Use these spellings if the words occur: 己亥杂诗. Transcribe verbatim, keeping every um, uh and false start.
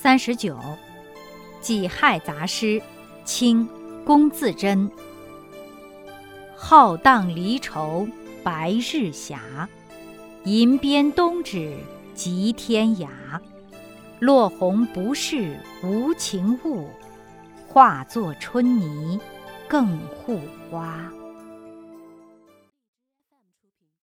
三十九，己亥杂诗，清，龚自珍。浩荡离愁白日斜，银鞭东指及天涯。落红不是无情物，化作春泥更护花。